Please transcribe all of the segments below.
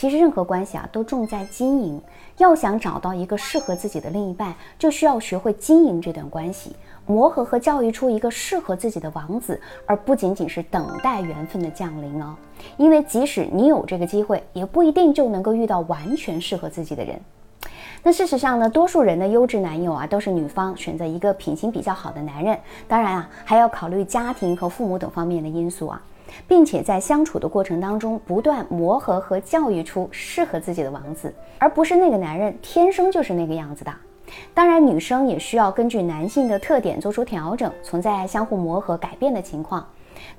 其实任何关系啊，都重在经营。要想找到一个适合自己的另一半，就需要学会经营这段关系，磨合和教育出一个适合自己的王子，而不仅仅是等待缘分的降临哦。因为即使你有这个机会，也不一定就能够遇到完全适合自己的人。那事实上呢，多数人的优质男友啊，都是女方选择一个品行比较好的男人，当然啊，还要考虑家庭和父母等方面的因素啊，并且在相处的过程当中不断磨合和教育出适合自己的王子，而不是那个男人天生就是那个样子的。当然，女生也需要根据男性的特点做出调整，存在相互磨合改变的情况。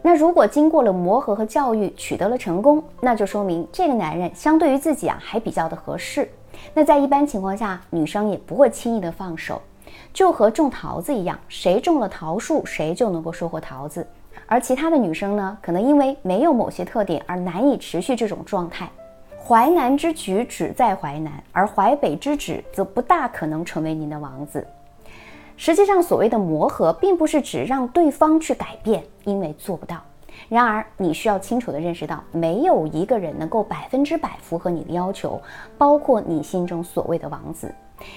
那如果经过了磨合和教育取得了成功，那就说明这个男人相对于自己啊还比较的合适。那在一般情况下，女生也不会轻易的放手，就和种桃子一样，谁种了桃树，谁就能够收获桃子。而其他的女生呢，可能因为没有某些特点而难以持续这种状态。淮南之菊只在淮南，而淮北之枳则不大可能成为您的王子。实际上，所谓的磨合，并不是指让对方去改变，因为做不到。然而，你需要清楚地认识到，没有一个人能够100%符合你的要求，包括你心中所谓的王子。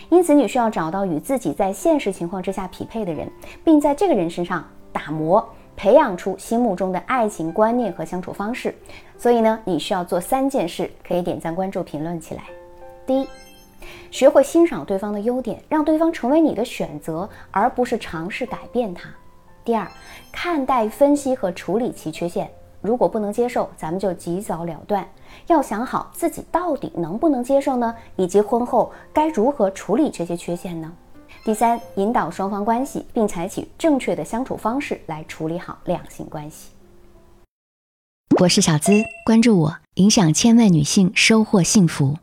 因此，你需要找到与自己在现实情况之下匹配的人，并在这个人身上打磨，培养出心目中的爱情观念和相处方式。所以呢，你需要做3件事，可以点赞、关注、评论起来。第一，学会欣赏对方的优点，让对方成为你的选择，而不是尝试改变他。第二，看待、分析和处理其缺陷，如果不能接受，咱们就及早了断。要想好自己到底能不能接受呢，以及婚后该如何处理这些缺陷呢。第三，引导双方关系，并采取正确的相处方式来处理好两性关系。我是小资，关注我，影响千万女性，收获幸福。